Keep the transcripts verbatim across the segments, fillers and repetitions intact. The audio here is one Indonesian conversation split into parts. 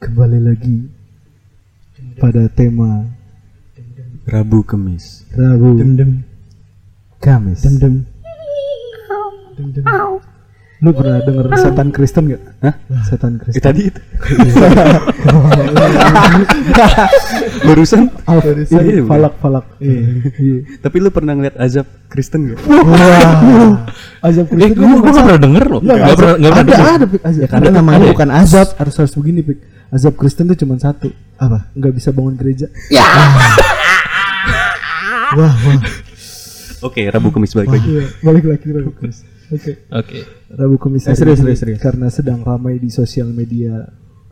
Kembali lagi pada tema Rabu Kemis. Rabu Dem-dem. Kamis. Dem-dem. Dem-dem. Lu pernah denger setan Kristen gak? Hah? Setan Kristen? Eh, tadi itu. Barusan? Oh, barusan. Iya, falak-falak. Iya. Iya. Tapi lu pernah ngeliat azab Kristen gak? Wah. Azab Kristen. Eh, lu gak pernah denger loh. Gak pernah. Ada, ada Pik. Karena namanya bukan azab. Harus-harus begini Pik. Azab Kristen tuh cuma satu. Apa? Gak bisa bangun gereja. Ya. Wah, wah. Oke, Rabu Kemis balik lagi. Balik lagi Rabu Kemis. Oke, okay. okay. Rabu Kemis eh, serius, serius, serius. Karena sedang ramai di sosial media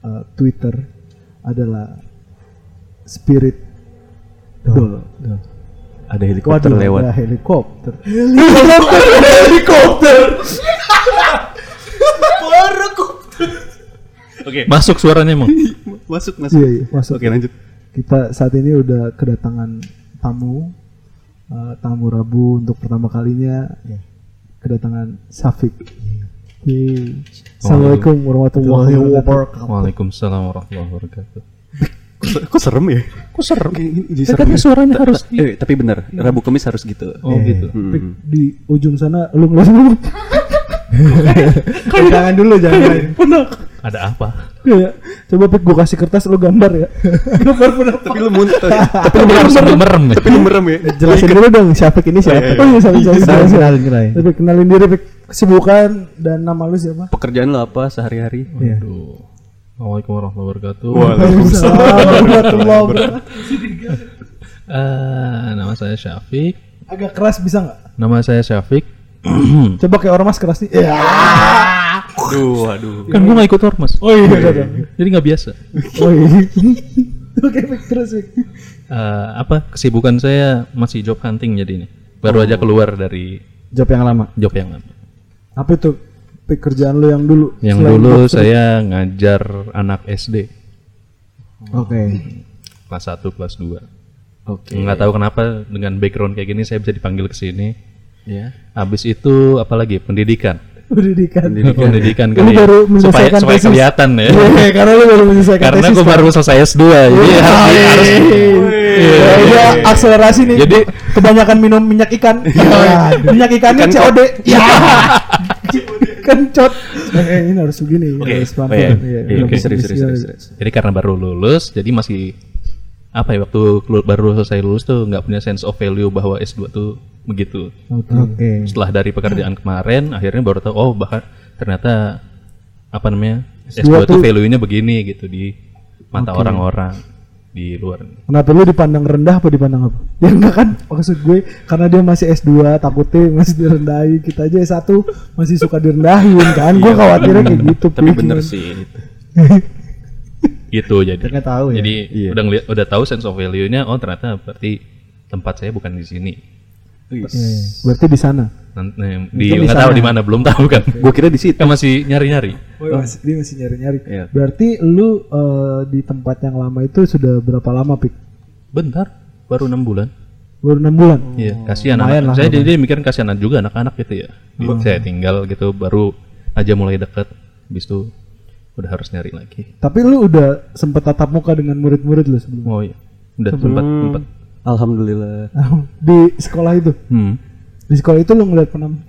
uh, Twitter adalah spirit doll. doll. Ada helikopter Waduh, lewat. Ada helikopter. Helikopter. helikopter. Oke, okay. Masuk suaranya Mong. masuk, masuk. Iya, iya, masuk. Oke, okay, lanjut. Kita saat ini udah kedatangan tamu, uh, tamu Rabu untuk pertama kalinya. Yeah. Kedatangan Syafiq. Yeay. Assalamualaikum warahmatullahi wabarakatuh. Waalaikumsalam warahmatullahi wabarakatuh. Kok serem ya? Kok serem? Katanya suaranya harus. Eh tapi benar, Rabu Kemis harus gitu. Oh gitu. Di ujung sana lu ngomong. Jangan dulu, jangan. Punak. Ada apa? Coba Pik, gua kasih kertas lu gambar ya. Gambar benar. Tapi lu muntah. Tapi lu harus merem ya. Tapi lu merem ya. Jelasin dulu dong Syafiq ini siapa? Oh, Syafiq. Tapi kenalin diri Pik, kesibukan dan nama lu siapa? Pekerjaan lu apa sehari-hari? Waduh. Assalamualaikum warahmatullahi wabarakatuh. Waalaikumsalam warahmatullahi wabarakatuh. Eh, nama saya Syafiq. Agak keras bisa enggak? Nama saya Syafiq. Coba kayak ormas keras nih. Aduh, aduh. Kan gue gak ikut ormas. Oh iya, iya, iya. Jadi gak biasa. Oh iya. Oke, terus. Uh, apa, kesibukan saya masih job hunting jadi nih. Baru oh. aja keluar dari... Job yang lama? Job yang lama. Apa itu pekerjaan lo yang dulu? Yang dulu saya itu? Ngajar anak S D. Oke. Okay. Kelas satu, kelas dua. Oke. Okay. Gak tahu kenapa dengan background kayak gini saya bisa dipanggil ke sini. Iya. Yeah. Abis itu apalagi pendidikan. pendidikan pendidikan kali ya. supaya supaya kelihatan ya yeah, karena lu baru menyelesaikan karena tesis, gua kan? Baru selesai S dua jadi oh, harus iya, harus iya, iya. akselerasi nih jadi kebanyakan minum minyak ikan nah, minyak ikannya ikan C O D ya kencot eh, ini harus begini okay. harus paham oh, iya. ya, iya, okay. serius, serius, serius, serius. Jadi karena baru lulus jadi masih apa ya waktu baru selesai lulus tuh nggak punya sense of value bahwa S dua tuh begitu. Oke. Okay. Setelah dari pekerjaan kemarin, akhirnya baru tahu oh bahkan ternyata apa namanya S dua, S dua tuh value-nya begini gitu di mata okay. orang-orang di luar. Kenapa lu dipandang rendah apa dipandang apa? Ya enggak kan maksud gue karena dia masih S dua takutnya masih direndahin kita aja S satu masih suka direndahin kan? Gue khawatirnya kayak gitu. Tapi bener kan. sih. Gitu. Gitu jadi tahu, jadi ya? udah ngeliat, udah tahu sense of value-nya oh ternyata berarti tempat saya bukan di sini ya, ya. berarti di sana di nggak tahu di mana belum tahu kan gue kira di situ kan masih nyari nyari oh, masih dia masih nyari nyari ya. Berarti lu uh, di tempat yang lama itu sudah berapa lama Pik? Bentar baru enam bulan baru enam bulan oh. ya kasihan anak saya jadi mikirin kasihan juga anak-anak gitu ya oh. saya tinggal gitu baru aja mulai deket habis itu udah harus nyari lagi. Tapi lu udah sempat tatap muka dengan murid-murid lu sebelum? Oh iya, udah sempat sempat. Alhamdulillah. Di sekolah itu? Hmm. Di sekolah itu lu ngeliat penamp.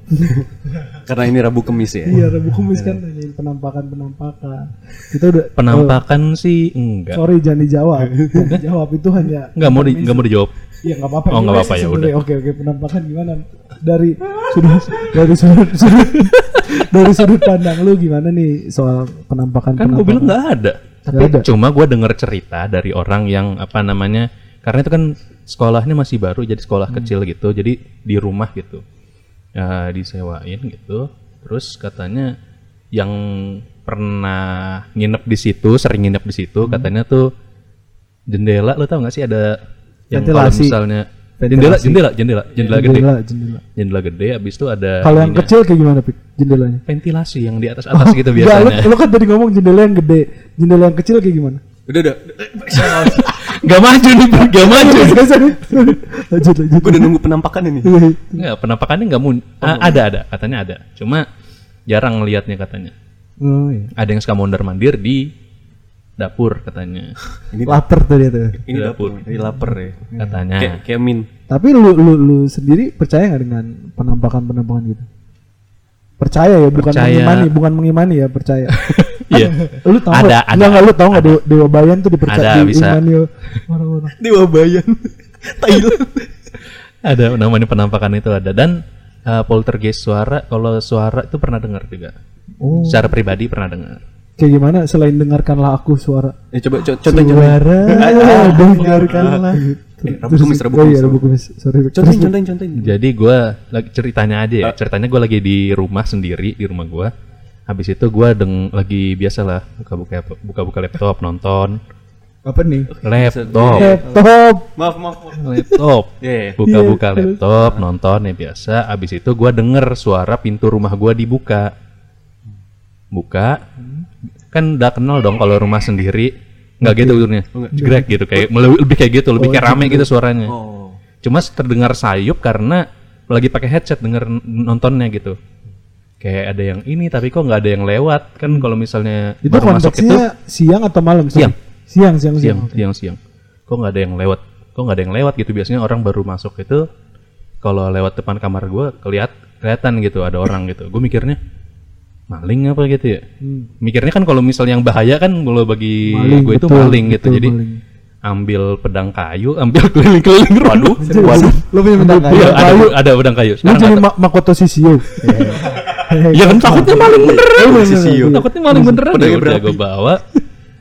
Karena ini Rabu Kemis ya. Iya Rabu Kemis kan nanyain penampakan-penampakan. Kita udah. Penampakan oh, sih enggak. Sorry jangan dijawab. Jangan jawab itu hanya. Enggak mau di, enggak mau dijawab. Iya nggak apa-apa. Oh nggak apa-apa ya udah. Oke oke penampakan gimana? Dari sudut dari sudut dari sudut pandang lu gimana nih soal penampakan? Kan gue bilang nggak ada. Tapi ada. Cuma gue dengar cerita dari orang yang apa namanya? Karena itu kan sekolahnya masih baru jadi sekolah hmm. kecil gitu. Jadi di rumah gitu ya, disewain gitu. Terus katanya yang pernah nginep di situ, sering nginep di situ, hmm. katanya tuh jendela lu tau nggak sih ada yang kalau misalnya jendela, jendela, jendela, jendela, jendela gede, jendela, jendela gede. Abis itu ada kalau yang kecil kayak gimana Pik? Jendelanya? Ventilasi yang di atas atas oh, gitu biasanya. Lo kan tadi ngomong jendela yang gede, jendela yang kecil kayak gimana? Udah udah, nggak maju nih, nggak maju. Lanjut lanjut. Gue udah nunggu penampakan ini. Nggak, penampakannya nggak mun. Ada ada, katanya ada. Cuma jarang liatnya katanya. Ada yang suka mondar mandir di dapur katanya. Ini lapar tuh dia tuh. Ini dapur, ini lapar ya katanya. Kayak kemin. Tapi lu lu lu sendiri percaya enggak dengan penampakan-penampakan gitu? Percaya ya, bukan percaya. Mengimani, bukan mengimani ya, percaya. Iya. Lu tahu enggak? Enggak lu tahu enggak Dewa Bayan tuh dipercaya diimani orang-orang. Dewa Bayan. Thailand. Ada namanya penampakan itu ada, dan uh, poltergeist suara, kalau suara itu pernah dengar juga. Oh. Secara pribadi pernah dengar. Kayak gimana selain dengarkanlah aku suara? Ya coba co- contohnya. Suara. Dengarkanlah. Eh, Rabu Kemis, Rabu Kemis. Oh, iya, Rabu Kemis. Sorry. Contohin, contohin, contohin. Jadi gue lagi ceritanya aja ya. Ceritanya gue lagi di rumah sendiri, di rumah gue. Habis itu gue deng lagi biasalah buka-buka buka-buka laptop nonton. Apa nih? Laptop. Laptop. Maaf, maaf. Laptop. Buka-buka laptop, nonton ya biasa. Abis itu gue denger suara pintu rumah gue dibuka. Buka. Kan udah kenal dong kalau rumah sendiri. Nggak gitu turunnya. Grek gitu. Kayak lebih kayak gitu. Lebih kayak rame gitu suaranya. Cuma terdengar sayup karena lagi pakai headset denger nontonnya gitu. Kayak ada yang ini tapi kok nggak ada yang lewat. Kan kalau misalnya itu konteksnya siang atau malam? Siang. Siang, siang, siang, siang, siang. Kok nggak ada yang lewat? Kok nggak ada yang lewat gitu? Biasanya orang baru masuk itu, kalau lewat depan kamar gue, keliat, kelihatan gitu ada orang gitu. Gue mikirnya maling apa gitu ya? Hmm. Mikirnya kan kalau misalnya yang bahaya kan, kalau bagi gue itu maling gitu. Betul, jadi maling. Ambil pedang kayu, ambil keliling-keliling. Waduh, waduh. Lo punya pedang kayu? Ya, ada, ada pedang kayu. Lo jadi ma- Makoto Shisio. Ya kan takutnya maling beneran. Takutnya maling beneran. Udah gue bawa.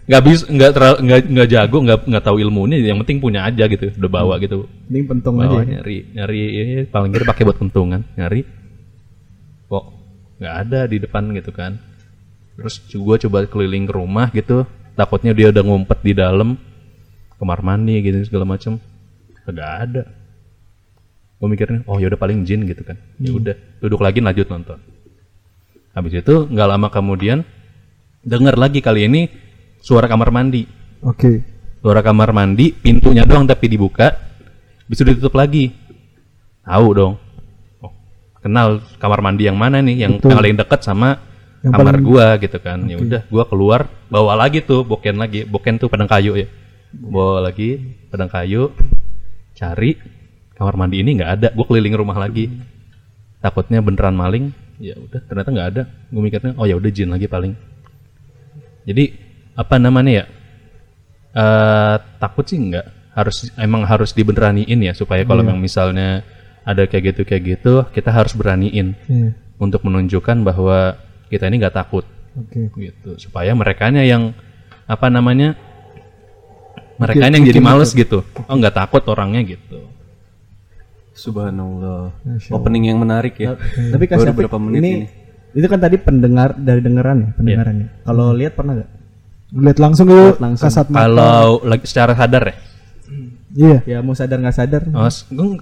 Nggak bisa, nggak terlalu, nggak nggak jago, nggak nggak tahu ilmunya, yang penting punya aja gitu, udah bawa gitu. Ini pentung bawa aja. Nyari nyari ya, paling kira pakai buat pentungan, nyari kok nggak ada di depan gitu kan. Terus gua coba keliling ke rumah gitu, takutnya dia udah ngumpet di dalam kamar mandi gitu segala macem, nggak ada. Gua mikirnya, oh ya udah paling jin gitu kan. Ya udah, duduk lagi lanjut nonton. Habis itu nggak lama kemudian dengar lagi kali ini. Suara kamar mandi. Oke. Okay. Suara kamar mandi, pintunya doang tapi dibuka. Bisa ditutup lagi. Tahu dong. Oh, kenal kamar mandi yang mana nih? Yang betul. Paling dekat sama yang kamar paling... gua gitu kan. Okay. Ya udah, gua keluar, bawa lagi tuh boken lagi. Boken tuh pedang kayu ya. Bawa lagi pedang kayu. Cari kamar mandi ini enggak ada. Gua keliling rumah lagi. Takutnya beneran maling. Ya udah, ternyata enggak ada. Gua mikirnya, oh ya udah jin lagi paling. Jadi apa namanya ya, uh, takut sih enggak, harus emang harus diberaniin ya, supaya kalau yeah. misalnya ada kayak gitu kayak gitu kita harus beraniin yeah. untuk menunjukkan bahwa kita ini nggak takut, okay. gitu, supaya merekanya yang apa namanya, merekanya yang jadi males gitu, oh nggak takut orangnya gitu. Subhanallah, opening yang menarik ya. Tapi kasih berapa menit ini, ini? Itu kan tadi pendengar dari dengeran ya, pendengarannya. Yeah. Kalau lihat pernah nggak? Lihat langsung lu kasat mata. Kalau secara sadar ya? Iya. Ya mau sadar nggak sadar. Oh,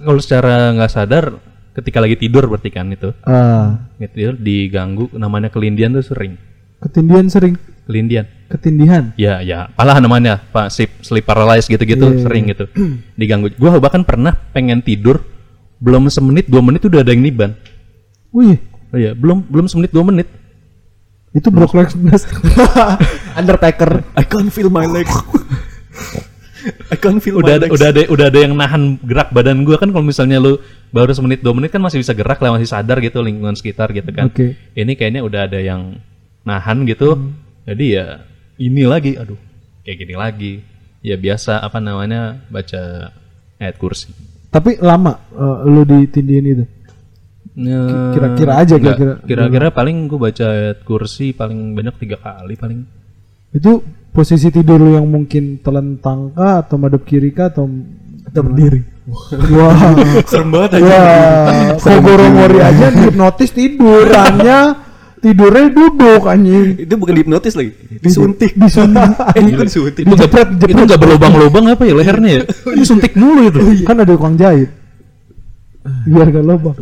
kalau secara nggak sadar, ketika lagi tidur berarti kan itu. Ah. Uh. Gitu diganggu, namanya kelindian tuh sering. Ketindian sering. Kelindian. Ketindihan. Ya ya, apalah namanya, Pak, sleep, sleep paralysis gitu-gitu yeah. sering gitu. Diganggu. Gua bahkan pernah pengen tidur, belum semenit dua menit udah ada yang niban. Wih. Oh iya, belum belum semenit dua menit. Itu Brock Lesnar, Undertaker. I can't feel my legs. I can't feel udah my ada, legs. Udah ada, udah ada yang nahan gerak badan gue kan. Kalau misalnya lu baru semenit dua menit kan masih bisa gerak lah, masih sadar gitu lingkungan sekitar gitu kan. Okay. Ini kayaknya udah ada yang nahan gitu. Hmm. Jadi ya ini lagi, aduh, kayak gini lagi. Ya biasa apa namanya baca ayat kursi. Tapi lama uh, lu ditindihin itu. Kira-kira aja enggak, kira-kira. Kira-kira paling gue baca ayat kursi paling banyak tiga kali paling. Itu posisi tidur lu yang mungkin telentang kah atau madep kiri kah atau atau berdiri. Wah, wow. Serem banget aja. Kogoro mori aja hipnotis tidurannya. Tidurnya duduk anjing. Itu bukan hipnotis lagi. Disuntik, disuntik. Eh, itu disuntik. Jepret, jepret. Itu enggak berlubang-lubang apa ya lehernya ya? Disuntik dulu itu. Kan ada tukang jahit. Biar enggak lubang.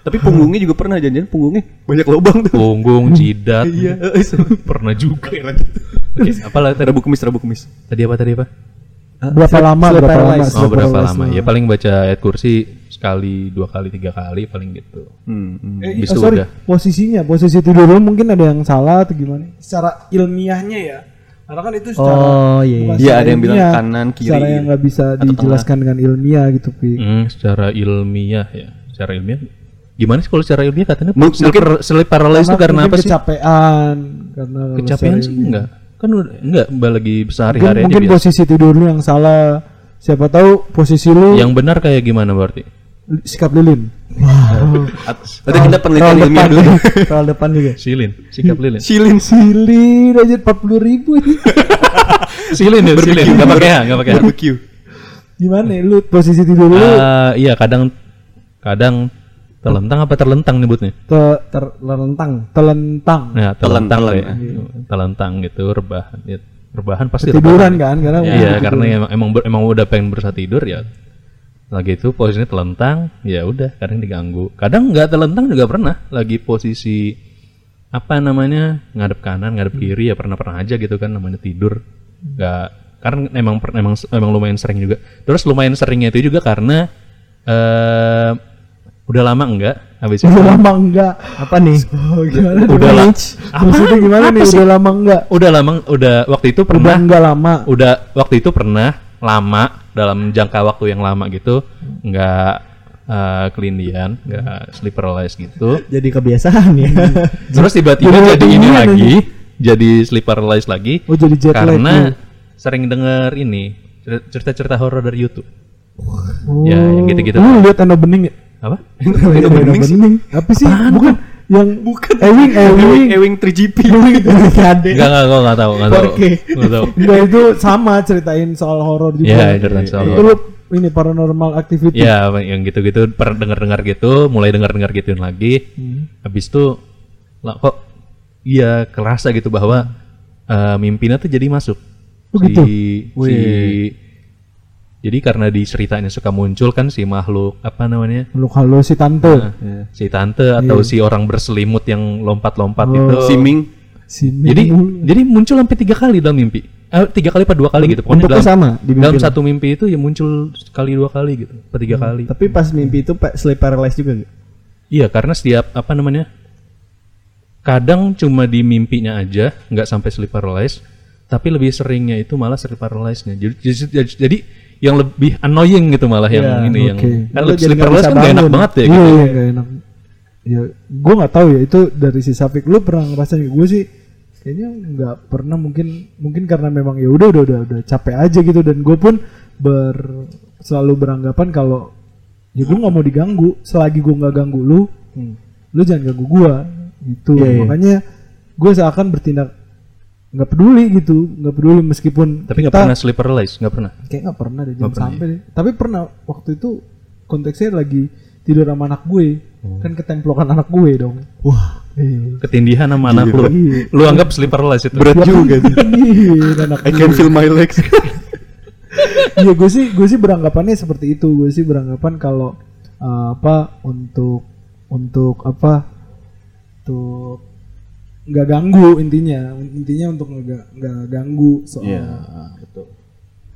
Tapi punggungnya juga pernah, jangan-jangan punggungnya banyak lubang tuh. Punggung, jidat. Iya, pernah juga. Oke, apalah tadi Rabu Kemis, Rabu Kemis. Tadi apa tadi apa? Berapa Slip, lama? Berapa lama? Oh, berapa lama? Ya paling baca ayat kursi sekali, dua kali, tiga kali paling gitu. Hmm. hmm. Eh, oh, sorry, udah. Posisinya, posisi tidur lu mungkin ada yang salah atau gimana? Secara ilmiahnya ya. Karena kan itu secara oh, iya, iya ada yang bilang ilmiah, kanan kiri secara yang nggak bisa dijelaskan tengah. Dengan ilmiah gitu Pi. Hmm, secara ilmiah ya, secara ilmiah gimana sih kalau secara ilmiah katanya M- sleep, mungkin sleep paralysis itu karena apa sih? Kecapean, karena kecapean sih enggak, kan enggak lagi sehari-hari aja. Mungkin posisi tidur lu yang salah, siapa tahu posisi lu yang benar kayak gimana berarti? Sikap lilin. Wow. Atau kita penelitian ilmiah dulu. Tahun depan juga. Silin, sikap lilin. Silin, silin aja empat puluh ribu aja. Silin ya, silin. Enggak pakai H, enggak pakai H. Gimana lu posisi tidur lu? Uh, iya, kadang kadang telentang apa terlentang nyebutnya? Te- terlentang, telentang. Ya, telentang lah ya. Telentang gitu, rebahan. Ya, rebahan pasti tiduran kan karena iya, karena emang emang, emang udah pengen berusaha tidur ya. Lagi itu posisinya telentang, ya udah kadang diganggu. Kadang nggak telentang juga pernah. Lagi posisi apa namanya ngadep kanan, ngadep kiri ya pernah-pernah aja gitu kan namanya tidur. Nggak, karena emang emang emang lumayan sering juga. Terus lumayan seringnya itu juga karena uh, udah lama enggak habis itu. Udah lama enggak apa nih? Oh, gimana udah lama. Maksudnya gimana apa nih? Sih? Udah lama enggak? Udah lama. Udah waktu itu pernah. Udah enggak lama. Udah waktu itu pernah lama. Dalam jangka waktu yang lama gitu nggak uh, kelindian, nggak sleep paralysis gitu. Jadi kebiasaan ya. Terus tiba-tiba jadi, jadi ini lagi, jadi sleep paralysis lagi. Oh, jadi jet lag. Karena sering denger ini cerita-cerita horor dari YouTube. Oh. Ya, yang gitu-gitu. Lu lihat Eno Bening ya? Apa? Eno Bening. Bening. Apa sih? Apaan? Bukan yang bukan Ewing Ewing Ewing tiga G P. Enggak enggak gua enggak tahu, enggak tahu. Enggak tahu. Gua itu sama ceritain soal horor juga. Iya, ceritain soal. Itu lu ini paranormal activity. Iya, yang gitu-gitu pernah dengar-dengar gitu, mulai dengar-dengar gituin lagi. Hmm. Habis itu lah kok iya kerasa gitu bahwa uh, mimpinya tuh jadi masuk. Oh, si, gitu. Si jadi karena di ceritanya suka muncul kan si makhluk apa namanya? Makhluk halus si tante. Nah, yeah. Si tante atau yeah. si orang berselimut yang lompat-lompat oh. itu. Si Ming. Si Ming. Jadi jadi muncul sampai tiga kali dalam mimpi. Eh, tiga kali atau dua kali gitu. Pokoknya dalam, sama, dalam satu mimpi itu ya muncul sekali dua kali gitu, atau tiga hmm. kali. Tapi pas mimpi itu sleep paralysis juga enggak? Iya, karena setiap apa namanya? Kadang cuma di mimpinya aja, enggak sampai sleep paralysis, tapi lebih seringnya itu malah sleep paralysis-nya. Jadi jadi, jadi yang lebih annoying gitu malah yeah, yang ini okay. Yang kan sleep paralysis kan gak enak banget ya yeah, gitu. Iya, yeah, gak enak. Ya, gue nggak tahu ya itu dari si Syafiq. Lu pernah ngerasain? Gue sih kayaknya nggak pernah. Mungkin mungkin karena memang ya udah udah udah udah capek aja gitu. Dan gue pun ber selalu beranggapan kalau ya gue nggak mau diganggu. Selagi gue nggak ganggu lu, hmm. lu jangan ganggu gue. Gitu. Yeah, makanya yeah. gue seakan bertindak nggak peduli gitu, nggak peduli meskipun tapi nggak pernah sleep paralysis, nggak pernah kayak nggak pernah deh, jangan sampai deh. Tapi pernah waktu itu konteksnya lagi tidur sama anak gue hmm. kan ketemplokan anak gue dong. Wah eh. ketindihan sama anak lu iya. Lu anggap sleep paralysis itu berat juga sih. I can feel my legs. Iya. gue sih gue sih beranggapannya seperti itu. Gue sih beranggapan kalau uh, apa untuk untuk apa untuk nggak ganggu intinya intinya untuk nggak nggak ganggu soal yeah.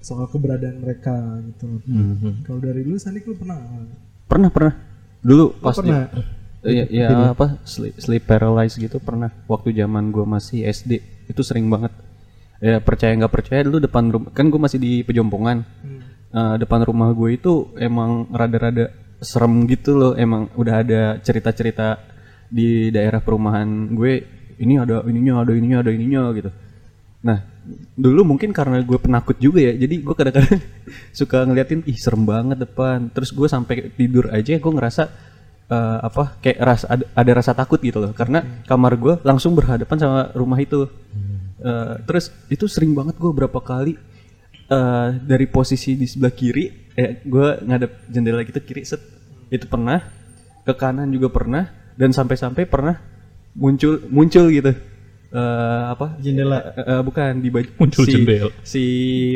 soal keberadaan mereka gitu. Mm-hmm. Kalau dari lu Syafiq lu pernah pernah pernah dulu pas pernah ya, ya apa sleep, sleep paralysis gitu pernah waktu zaman gua masih S D itu sering banget ya. Percaya nggak percaya dulu depan rumah kan gua masih di Pejompongan. Mm. Uh, depan rumah gue itu emang rada-rada serem gitu loh. Emang udah ada cerita-cerita di daerah perumahan gue ini ada ininya, ada ininya, ada ininya gitu. Nah, dulu mungkin karena gue penakut juga ya, jadi gue kadang-kadang suka ngeliatin, ih serem banget depan. Terus gue sampai tidur aja, gue ngerasa uh, apa, kayak ras, ada, ada rasa takut gitu loh, karena kamar gue langsung berhadapan sama rumah itu. Uh, terus itu sering banget gue berapa kali uh, dari posisi di sebelah kiri, eh, gue ngadep jendela gitu kiri set, itu pernah, ke kanan juga pernah, dan sampai-sampai pernah. muncul muncul gitu uh, apa jendela uh, uh, bukan di baju muncul si, jendela si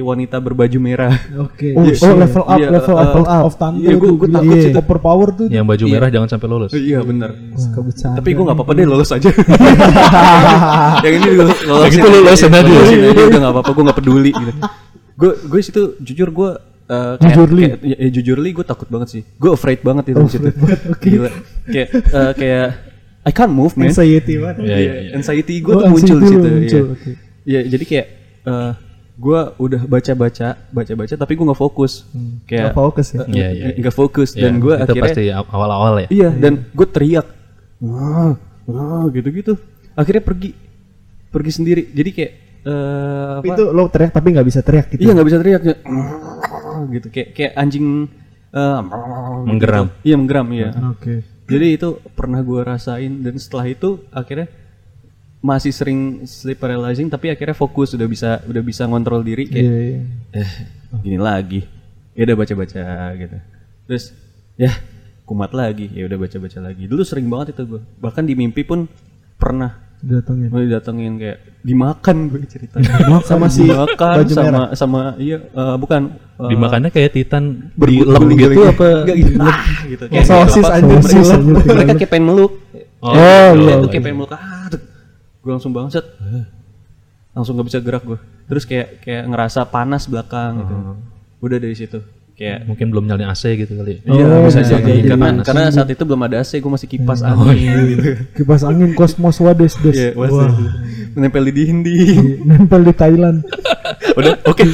wanita berbaju merah. Oke okay. oh, oh level up yeah, level up uh, of tante yeah, gue, gue takut yeah. Overpower tuh yang baju yeah. merah jangan sampai lolos. Iya yeah, bener. Wah, tapi gue nggak apa-apa deh lolos aja. Yang ini lolos yang itu lolos aja udah nggak apa-apa. Gue nggak peduli gitu. Gue gue situ jujur gue Uh, jujur li, eh jujur li gue takut banget sih. Gue afraid banget itu situ. Gila kayak kayak I can't move man. Anxiety banget. Yeah, yeah, yeah. Anxiety gue oh, tuh muncul situ. Iya. Okay. Ya, jadi kayak uh, gue udah baca-baca, baca-baca, tapi gue nggak fokus, hmm. kayak nggak fokus, ya? uh, yeah, yeah, yeah. fokus, yeah, dan gue akhirnya pasti awal-awal ya, iya, yeah. dan gue teriak, wah, wah, gitu-gitu, akhirnya pergi, pergi sendiri, jadi kayak uh, apa? Itu lo teriak tapi nggak bisa teriak gitu? Iya nggak bisa teriak, kayak, gitu, kayak kayak anjing uh, menggeram, gitu. iya menggeram, iya. Oke. Okay. Jadi itu pernah gue rasain dan setelah itu akhirnya masih sering sleep paralyzing tapi akhirnya fokus udah bisa udah bisa ngontrol diri kayak yeah, yeah. eh gini lagi ya udah baca-baca gitu terus ya kumat lagi ya udah baca-baca lagi dulu sering banget itu gue bahkan di mimpi pun pernah datengin mau datengin kayak dimakan gue ceritanya sama si makan sama sama iya uh, bukan uh, dimakannya kayak Titan berlem gitu apa enggak gitu ah, gitu kayak sosis anjir mereka kayak pengen meluk oh itu kayak pengen meluk gue langsung bangun set, langsung nggak bisa gerak gue. Terus kayak kayak ngerasa panas belakang gitu. Udah dari situ. Kayak mungkin belum nyalain A C gitu kali. Iya oh, bisa jadi. jadi. Karena, karena saat itu belum ada A C, gue masih kipas yeah. angin. Oh, iya. gitu. Kipas angin kosmos wades des. Yeah, wow. Nempel di dinding. Nempel di Thailand. Udah oke. Okay.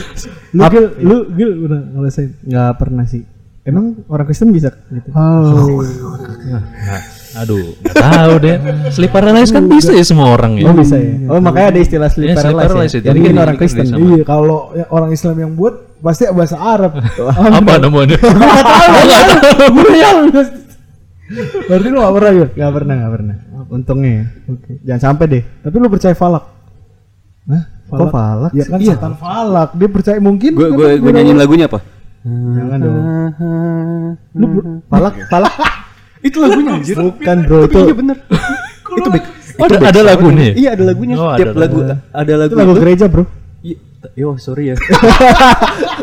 Lu gil, lu gil udah ngelesain? Nggak pernah sih. Emang orang Kristen bisa gitu? Oh. Nah. Aduh, nggak tahu deh. Sleep paralysis kan bisa ya semua orang ya. Oh bisa ya. Oh makanya ada istilah sleep ya, paralysis. Jadi ya. ya. orang Kristen. Iya, kalau orang Islam yang buat pasti bahasa Arab. Apa namanya? Nggak tahu. Nggak tahu. Berarti lu nggak pernah ya? Nggak pernah, nggak pernah. Untungnya. Ya. Oke. Jangan sampai deh. Tapi lu percaya falak? Hah? Falak? Oh, falak? Ya kan iya. Setan falak. Dia percaya mungkin. Gue gue gue nyanyiin lagunya apa? Jangan dong. Lu falak, falak. Itu lagunya anjir. Bukan bro itu. Iya benar. Itu baik. Oh, ada, ada lagunya. Iya ada lagunya. Oh, Tiap ada lagu ada, ada lagu. Itu lagu itu. Gereja, bro. Iya, yo sorry ya.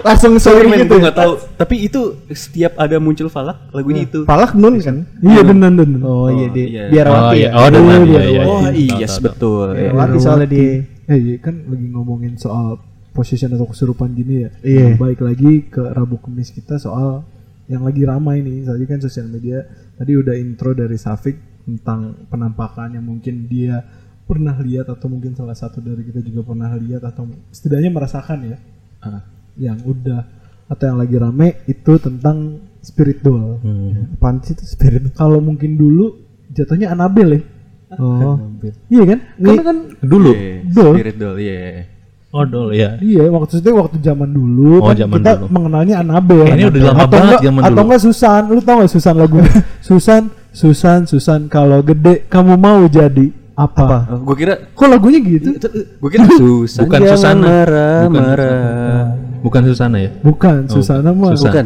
Langsung sorry gitu enggak tahu. Tapi itu setiap ada muncul falak, lagunya itu. Falak nun kan? Iya benar nun. Oh iya deh. Biar mati. Oh iya iya. Oh iya betul. Mati soalnya di eh kan lagi ngomongin soal posisi atau kesurupan gini ya. Baik lagi ke Rabu Kemis kita soal yang lagi ramai nih, tadi kan sosial media. Tadi udah intro dari Syafiq tentang penampakan yang mungkin dia pernah lihat atau mungkin salah satu dari kita juga pernah lihat atau setidaknya merasakan ya. Uh. Yang udah atau yang lagi rame itu tentang spirit doll. Hmm. Apaan sih itu spirit doll? Kalau mungkin dulu jatuhnya Annabelle ya. Oh. Iya kan? Karena kan dulu yeah, doll. Spirit doll, iya. Yeah. Oh doll ya. Iya, waktu itu waktu zaman dulu oh, kan zaman kita dulu. Mengenalnya Annabelle. Eh, ini udah lama atau banget zaman dulu. Atau enggak Susan, lu tau enggak Susan lagu? Susan, Susan, Susan kalau gede kamu mau jadi apa? apa? Oh, gua kira kok lagunya gitu. Gua kira Susan. Bukan Susana. Marah, bukan marah. Bukan Susana ya? Bukan, oh, Susana mah. Susan. Bukan.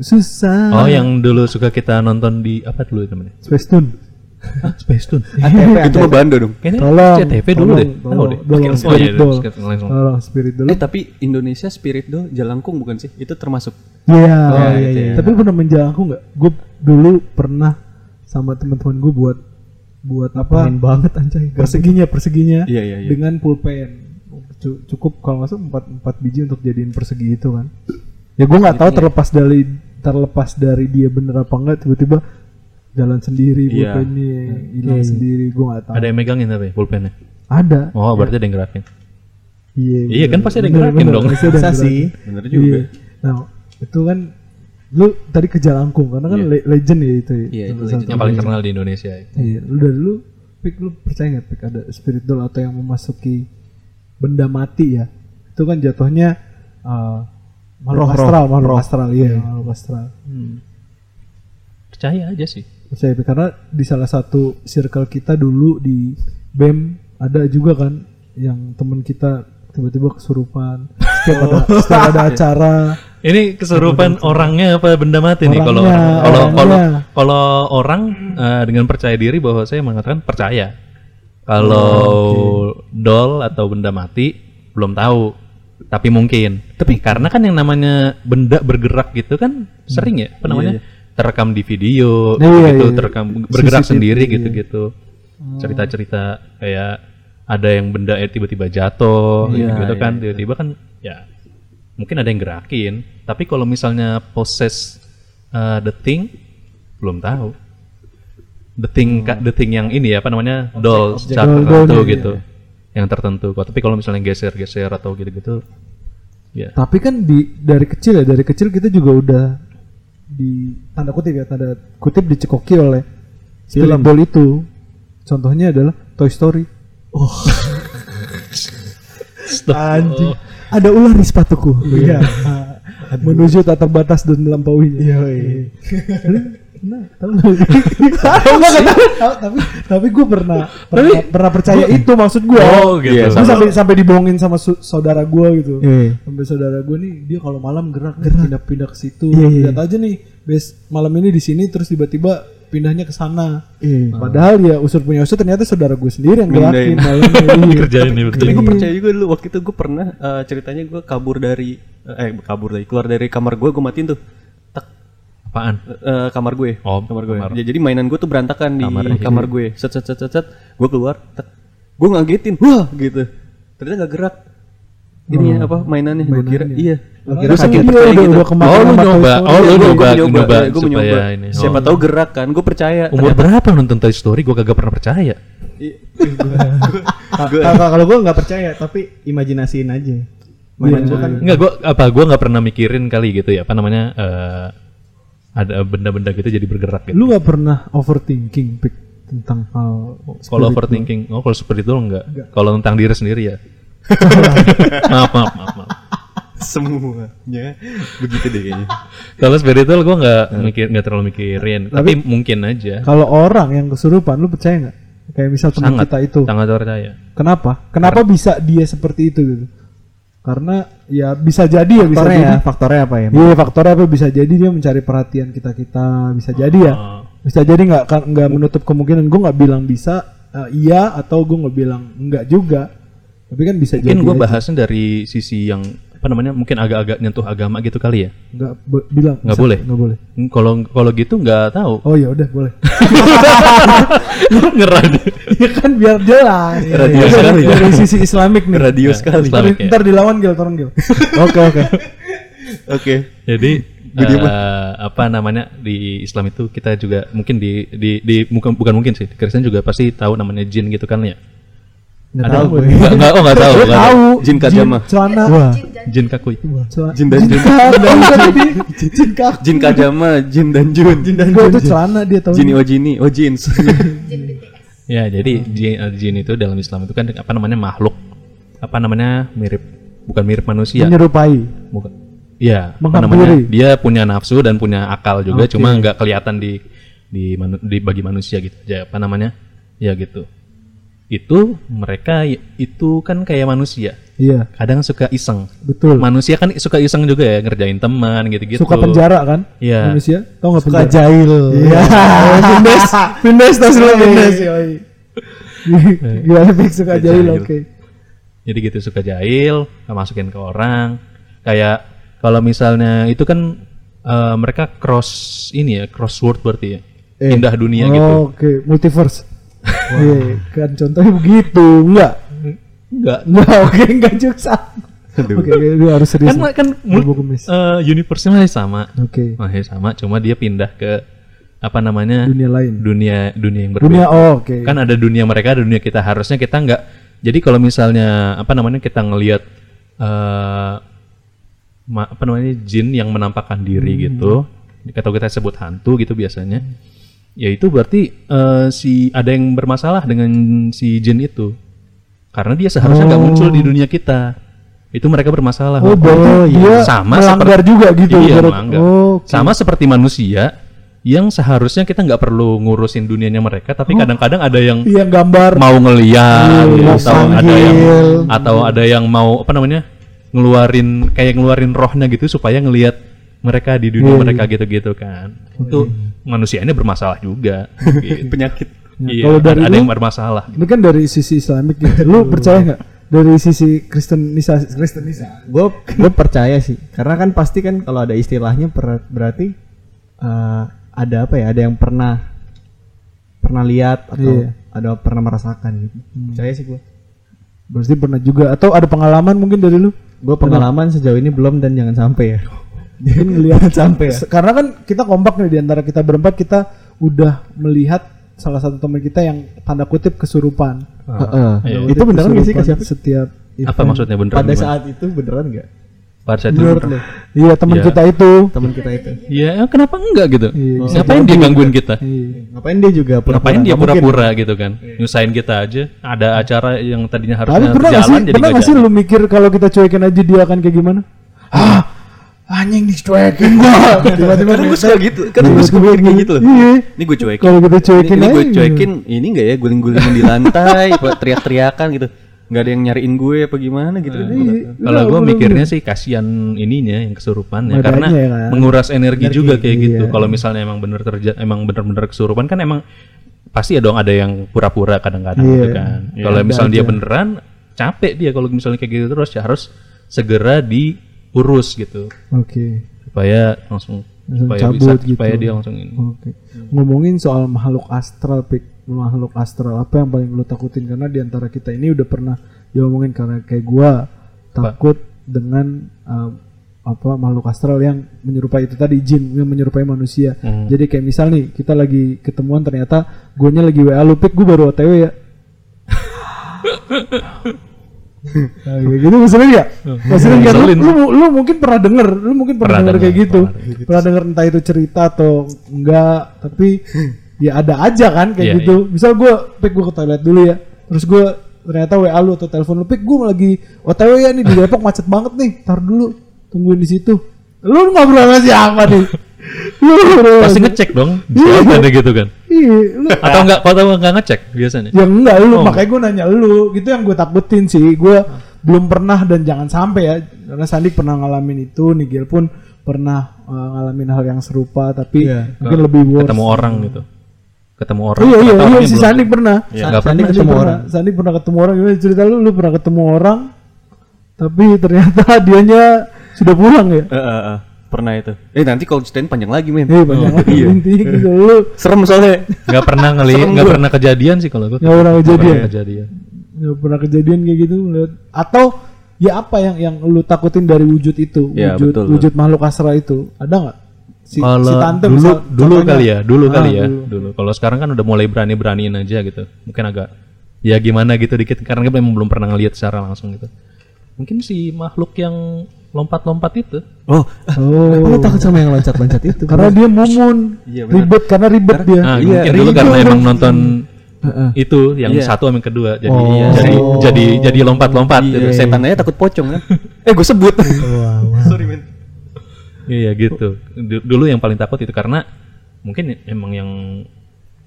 Susan. Oh, yang dulu suka kita nonton di apa dulu namanya? Space Tune. Ah, Space Tune. Itu mah Bando dong. Tolong C T V dulu deh. Tolong deh. Tolong spirit doll. Eh tapi Indonesia spirit doll Jalangkung bukan sih? Itu termasuk. Iya. Oh, iya, iya. Tapi pernah main Jalangkung enggak? Gue dulu pernah sama teman-teman gue buat buat apa? Main banget anjay. Perseginya, perseginya iya, iya, iya. Dengan pulpen. Cukup kalau masuk empat biji untuk jadiin persegi itu kan. Ya gue enggak tahu terlepas dari terlepas dari dia bener apa enggak tiba-tiba jalan sendiri pulpennya yeah. hilang yeah. sendiri gue nggak tahu ada yang megangin tapi pulpennya ada oh berarti yeah. ada yang gerakin iya yeah, iya kan pasti ada yang gerakin dong bisa sih bener juga yeah. Nah itu kan lu tadi ke Jalangkung karena kan yeah. legend ya itu ya yeah, yang paling terkenal di Indonesia iya yeah. Lu dari lu Pik lu percaya nggak Pik ada spirit doll atau yang memasuki benda mati ya itu kan jatuhnya uh, makhluk astral makhluk astral iya makhluk astral hmm. percaya aja sih percaya karena di salah satu circle kita dulu di B E M ada juga kan yang teman kita tiba-tiba kesurupan setiap ada setiap ada acara ini kesurupan orangnya apa benda mati orangnya, nih kalau kalau kalau kalau orang uh, dengan percaya diri bahwa saya mengatakan percaya kalau okay. doll atau benda mati belum tahu tapi mungkin tapi karena kan yang namanya benda bergerak gitu kan hmm. sering ya apa namanya iya, iya. terekam di video nah, gitu, iya, iya. terekam bergerak C C T V sendiri iya. gitu-gitu. Oh. Cerita-cerita kayak ada yang benda eh, tiba-tiba jatuh iya, gitu iya, kan iya. tiba-tiba kan ya mungkin ada yang gerakin, tapi kalau misalnya possess uh, the thing belum tahu. The thing oh. the thing yang ini ya apa namanya object, doll object, satu doll, doll, gitu. Iya. yang tertentu kok. Tapi kalau misalnya geser-geser atau gitu-gitu ya. Tapi kan di dari kecil ya, dari kecil kita juga udah di tanda kutip ya, tanda kutip dicekoki oleh film doll itu. Contohnya adalah Toy Story. Oh. Anjing. Ada ular di sepatuku. Iya. Menuju tak terbatas dan melampauinya. Iya. Nah, tahu tapi tapi gue pernah pernah, pernah percaya gua, itu maksud gue. Oh, gitu. Iya, sampai sampai dibohongin sama su- saudara gue gitu. Iya. Sampai saudara gue nih dia kalau malam gerak gerak pindah-pindah ke situ. Iya. Lihat aja nih, bes malam ini di sini terus tiba-tiba pindahnya ke sana. Iya. Padahal ya usur punya usur ternyata saudara gue sendiri yang gerakin malam dikerjain nih. Tapi gue percaya juga dulu waktu itu gue pernah uh, ceritanya gue kabur dari eh kabur dari keluar dari kamar gue gue matiin tuh. Apaan? Uh, kamar gue. Oh, kamar gue. Kamar. Ya, jadi mainan gue tuh berantakan kamar di kamar gue. Set set set set set. Gue keluar. Tet. Gue ngagetin. Wah, gitu. Ternyata enggak gerak. Ini oh. apa mainannya? mainannya. Gue kira ya. iya. Gue kira sakit percaya gitu. Oh, lu nyoba. Oh, lu nyoba. Nyoba. Gue nyoba. Siapa tahu gerak kan. Gue percaya. Umur berapa nonton Toy Story? Gue kagak pernah percaya. Kalau gue enggak percaya, tapi imajinasiin aja. Enggak, gue apa gue enggak pernah mikirin kali gitu ya. Apa namanya? Ada benda-benda gitu jadi bergerak gitu. Lu gak pernah overthinking Pik, tentang hal kalau overthinking, oh kalau seperti itu enggak. enggak. Kalau tentang diri sendiri ya. maaf, maaf, maaf, maaf. Semuanya begitu deh kayaknya. Kalau spiritual gue enggak mikir, enggak terlalu mikirin, tapi, tapi mungkin aja. Kalau orang yang kesurupan lu percaya enggak? Kayak misal teman kita itu. Sangat percaya. Kenapa? Kenapa Karena. bisa dia seperti itu gitu? Karena ya bisa jadi ya bisa jadi ya, faktornya apa ya? Iya faktornya apa bisa jadi dia mencari perhatian kita kita bisa uh-huh. jadi ya bisa jadi nggak nggak menutup kemungkinan gue nggak bilang bisa uh, iya atau gue nggak bilang nggak juga tapi kan bisa mungkin jadi mungkin gue bahasnya dari sisi yang apa namanya mungkin agak-agak nyentuh agama gitu kali ya nggak bo- bilang nggak boleh nggak boleh kalau kalau gitu nggak tahu oh ya udah boleh ngeradi ya kan biar jelas ya, radio ya, sekali ya. Dari sisi Islamik nih radio sekali ntar, ya. ntar dilawan gil torong gil oke oke oke jadi uh, apa namanya di Islam itu kita juga mungkin di di di bukan bukan mungkin sih Kristen juga pasti tahu namanya jin gitu kan ya nggak tahu nggak nggak oh nggak tahu nggak tahu jin kajama celana jin kakui jin dan jun jin kakui jin kajama jin dan jun jin dan jun itu celana dia tahu jini oh jini oh jeans ya jadi jin itu dalam Islam itu kan apa namanya makhluk apa namanya mirip bukan mirip manusia menyerupai bukan ya apa namanya dia punya nafsu dan punya akal juga cuma nggak kelihatan di di di bagi manusia gitu aja apa namanya ya gitu itu mereka itu kan kayak manusia, iya. Kadang suka iseng. Betul. Manusia kan suka iseng juga ya ngerjain teman gitu-gitu. Suka penjara kan? Iya. Manusia, tau nggak penjara? Suka jahil. Iya. Pindes, pindes tasnya pindes. Gimana sih suka jahil? Oke. Okay. Jadi gitu suka jahil, masukin ke orang. Kayak kalau misalnya itu kan uh, mereka cross ini ya crossword berarti ya, eh. Pindah dunia oh, gitu. Oke, okay. Multiverse. Wow. Yeah, kan contohnya begitu, enggak? Enggak, enggak, oke, okay, enggak joksa. Oke, itu harus serius. Kan, kan mul- uh, universe-nya masih sama. Oke. Okay. Masih sama, cuma dia pindah ke apa namanya? Dunia lain. Dunia dunia yang berbeda. Dunia, oh, oke. Okay. Kan ada dunia mereka, ada dunia kita. Harusnya kita enggak. Jadi kalau misalnya apa namanya kita ngelihat uh, ma- apa namanya jin yang menampakkan diri hmm. gitu, atau kita sebut hantu gitu biasanya. Hmm. Ya itu berarti uh, si ada yang bermasalah dengan si jin itu karena dia seharusnya nggak oh. muncul di dunia kita itu mereka bermasalah oh, oh ya. Sama melanggar seperti, juga gitu iya, melanggar. Oh, okay. Sama seperti manusia yang seharusnya kita nggak perlu ngurusin dunianya mereka tapi oh. kadang-kadang ada yang, yang gambar mau ngeliat iya, ya, atau ada yang atau ada yang mau apa namanya ngeluarin kayak ngeluarin rohnya gitu supaya ngelihat mereka di dunia yeah, mereka yeah. gitu-gitu kan oh, itu yeah. manusianya bermasalah juga gitu. Penyakit ya, iya, kalau dari ada, lu, ada yang bermasalah itu kan dari sisi Islamik gitu. Lu percaya nggak dari sisi Kristenisa Kristenisa gue gue percaya sih karena kan pasti kan kalau ada istilahnya per, berarti uh, ada apa ya ada yang pernah pernah lihat atau yeah. ada pernah merasakan gitu hmm. percaya sih gue berarti pernah juga atau ada pengalaman mungkin dari lu gue pengalaman Kenapa? Sejauh ini belum dan jangan sampai ya jadi ngelihat sampai ya? Karena kan kita kompak nih diantara kita berempat kita udah melihat salah satu teman kita yang tanda kutip kesurupan. Uh, uh, ya, itu beneran nggak sih Kak Syafiq? Setiap event, apa maksudnya beneran? Pada gimana? Saat itu beneran nggak? Pada saat itu beneran. Iya teman ya. kita itu, teman kita itu. Iya kenapa enggak gitu? Iya, oh, ngapain dia gangguin juga. kita? Iya. Ngapain dia juga? Pura-pura. Ngapain dia pura-pura gitu kan? Iya. Nyusahin kita aja. Ada acara yang tadinya harusnya jalan jadi nggak jadi. Pernah nggak sih lu mikir kalau kita cuekin aja dia akan kayak gimana? Ah. Anjing dicuekin gua. Tiba-tiba gue suka gitu. Kan gue suka kayak gitu loh. Ini gue cuekin. Kalau kita cuekin ini gue cuekin, ini enggak ya guling-gulingan di lantai, teriak-teriakan gitu. Enggak ada yang nyariin gue apa gimana gitu. Kalau gue mikirnya sih kasihan ininya yang kesurupan ya, karena menguras energi juga kayak gitu. Kalau misalnya emang bener terjadi emang bener-bener kesurupan kan emang pasti ya dong ada yang pura-pura kadang-kadang gitu kan. Kalau misalnya dia beneran capek dia kalau misalnya kayak gitu terus ya harus segera di urus gitu, okay. supaya langsung, langsung supaya cabut bisa, gitu. Supaya dia langsung ini. Okay. Ngomongin soal makhluk astral, Pik. Makhluk astral apa yang paling lu takutin? Karena diantara kita ini udah pernah diomongin karena kayak gua takut apa? dengan uh, apa makhluk astral yang menyerupai itu tadi, jin yang menyerupai manusia. Hmm. Jadi kayak misal nih kita lagi ketemuan ternyata guanya lagi W A lu, Pik, gua baru O T W ya. Nah, kayak gitu maksudnya ya, maksudnya kan lu, lu lu mungkin pernah denger, lu mungkin pernah, pernah denger kayak gitu, pernah, pernah denger entah itu cerita atau enggak, tapi ya ada aja kan kayak yeah, gitu. Yeah. Misal gue, Pik, gue ke toilet dulu ya, terus gue ternyata W A lu atau telepon lu, Pik, gue lagi O T W ya nih di Depok macet banget nih, tar dulu, tungguin di situ. Lu ngobrol sama siapa nih? Pasti ngecek dong, ada gitu kan? Iya. Atau enggak? Kalau enggak ngecek biasanya? Ya enggak, lu oh, makanya gue nanya lu, gitu yang gue takutin sih. Gue ah. belum pernah dan jangan sampai ya, karena Sandi pernah ngalamin itu, Nigel pun pernah uh, ngalamin hal yang serupa, tapi yeah. mungkin lebih worse. Ketemu orang gitu, ketemu orang. Iya iya, iya si Sandi pernah. Ya, Sandi ketemu orang. Sandi pernah ketemu orang. Gimana cerita lu? Lu pernah ketemu orang, tapi ternyata dianya sudah pulang ya? Uh, uh, uh. Pernah itu. Eh nanti kalau ceritain panjang lagi men. Eh panjang oh, lagi. Iya. Serem soalnya. Gak pernah ngelihat, gak pernah kejadian sih kalau gue. Gak pernah kejadian. Gak pernah kejadian. Gak pernah kejadian kayak gitu. Atau ya apa yang yang lu takutin dari wujud itu, wujud ya, betul, wujud betul. makhluk astral itu ada nggak? Si, si tante dulu, misal, dulu kali ya, dulu ah, kali ya, dulu. dulu. Kalau sekarang kan udah mulai berani beraniin aja gitu. Mungkin agak ya gimana gitu dikit karena gue memang belum pernah ngelihat secara langsung gitu. Mungkin si makhluk yang lompat-lompat itu. Oh, oh. Lu takut sama yang loncat-loncat itu? Karena dia mumun, iya, ribet karena ribet karena, dia. Nah, iya, mungkin dulu karena emang nonton uh, itu yang iya. satu sama yang kedua, jadi oh. iya, jadi jadi jadi lompat-lompat. Iya, iya. Setannya takut pocong kan? eh, gue sebut. Oh, wow, wow. Sorry men. Iya gitu. Dulu yang paling takut itu karena mungkin emang yang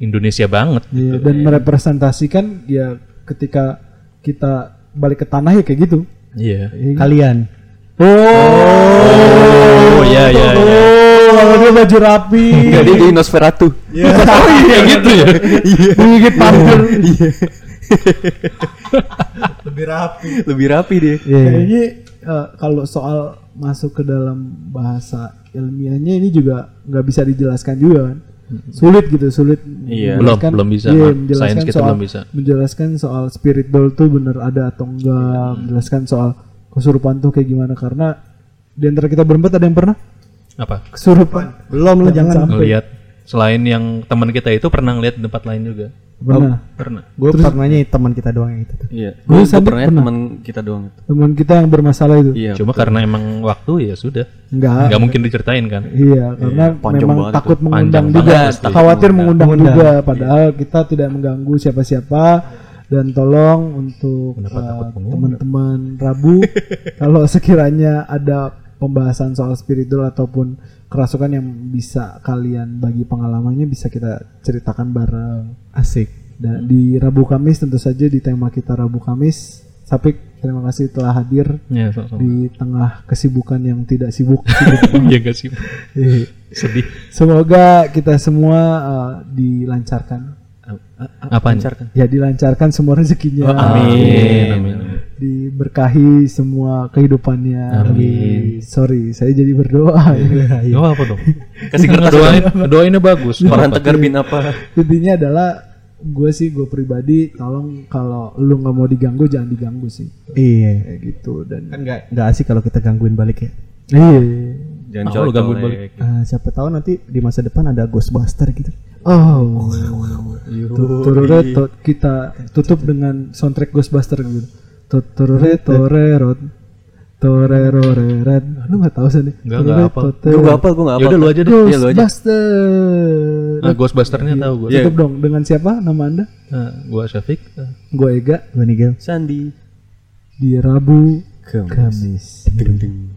Indonesia banget. Iya, gitu. Dan iya. merepresentasikan ya ketika kita balik ke tanah ya kayak gitu. Iya. Kalian. Oh, oh, oh ya ya. Kalau dia baju rapi. Jadi di Nosferatu. Iya. Kayak gitu ya. Iya. Gigit panggul. Iya. Lebih rapi. Lebih rapi dia. Yeah. Kayaknya uh, kalau soal masuk ke dalam bahasa ilmiahnya ini juga nggak bisa dijelaskan juga kan. Sulit gitu, sulit. Iya. Belum, belum bisa. Iya, sains kita soal, belum bisa. Menjelaskan soal spirit doll tuh bener ada atau enggak. Hmm. Menjelaskan soal kesurupan tuh kayak gimana karena di antara kita berempat ada yang pernah apa kesurupan belum lah jangan sampai lihat selain yang teman kita itu pernah ngeliat di tempat lain juga pernah pernah gue pernahnya teman kita doang yang itu iya gue pernah teman kita doang itu teman kita yang bermasalah itu iya, cuma betul. Karena emang waktu ya sudah nggak nggak mungkin diceritain kan iya karena iya, memang takut itu. Mengundang juga khawatir mengundang juga padahal kita tidak mengganggu siapa-siapa. Dan tolong untuk uh, teman-teman Rabu kalau sekiranya ada pembahasan soal spiritual ataupun kerasukan yang bisa kalian bagi pengalamannya bisa kita ceritakan bareng asik. Dan hmm. di Rabu Kamis tentu saja di tema kita Rabu Kamis. Syafiq, terima kasih telah hadir ya, di tengah kesibukan yang tidak sibuk. Iya gak sibuk. Sedih. Semoga kita semua uh, dilancarkan. Apa lancarkan? Ya dilancarkan semua rezekinya. Oh, amin. Amin. Diberkahi semua kehidupannya. Amin. Di, sorry, saya jadi berdoa. Doa ya. Apa dong? Kasih kertas doain. Doainnya bagus. Orang Tegar bin apa? Intinya adalah gue sih gue pribadi tolong kalau lu nggak mau diganggu jangan diganggu sih. Iya. Kayak gitu dan kan nggak nggak asik kalau kita gangguin balik ya. Iya. Jangan oh, gangguin balik. Uh, siapa tahu nanti di masa depan ada Ghostbuster gitu. Oh, tururetot. Kita tutup dengan soundtrack Ghostbuster gitu. Tururetorerot, toreroreret. Lu nggak tahu sih nih? Nggak nggak apa. Gue nggak apa, gue nggak apa. Yaudah lu aja deh. Ghostbuster. Nah, Ghostbusternya tahu gue. Tutup dong dengan siapa? Nama anda? Gue Syafiq. Gue Ega. Gue Nigel. Sandi. Di Rabu Kemis.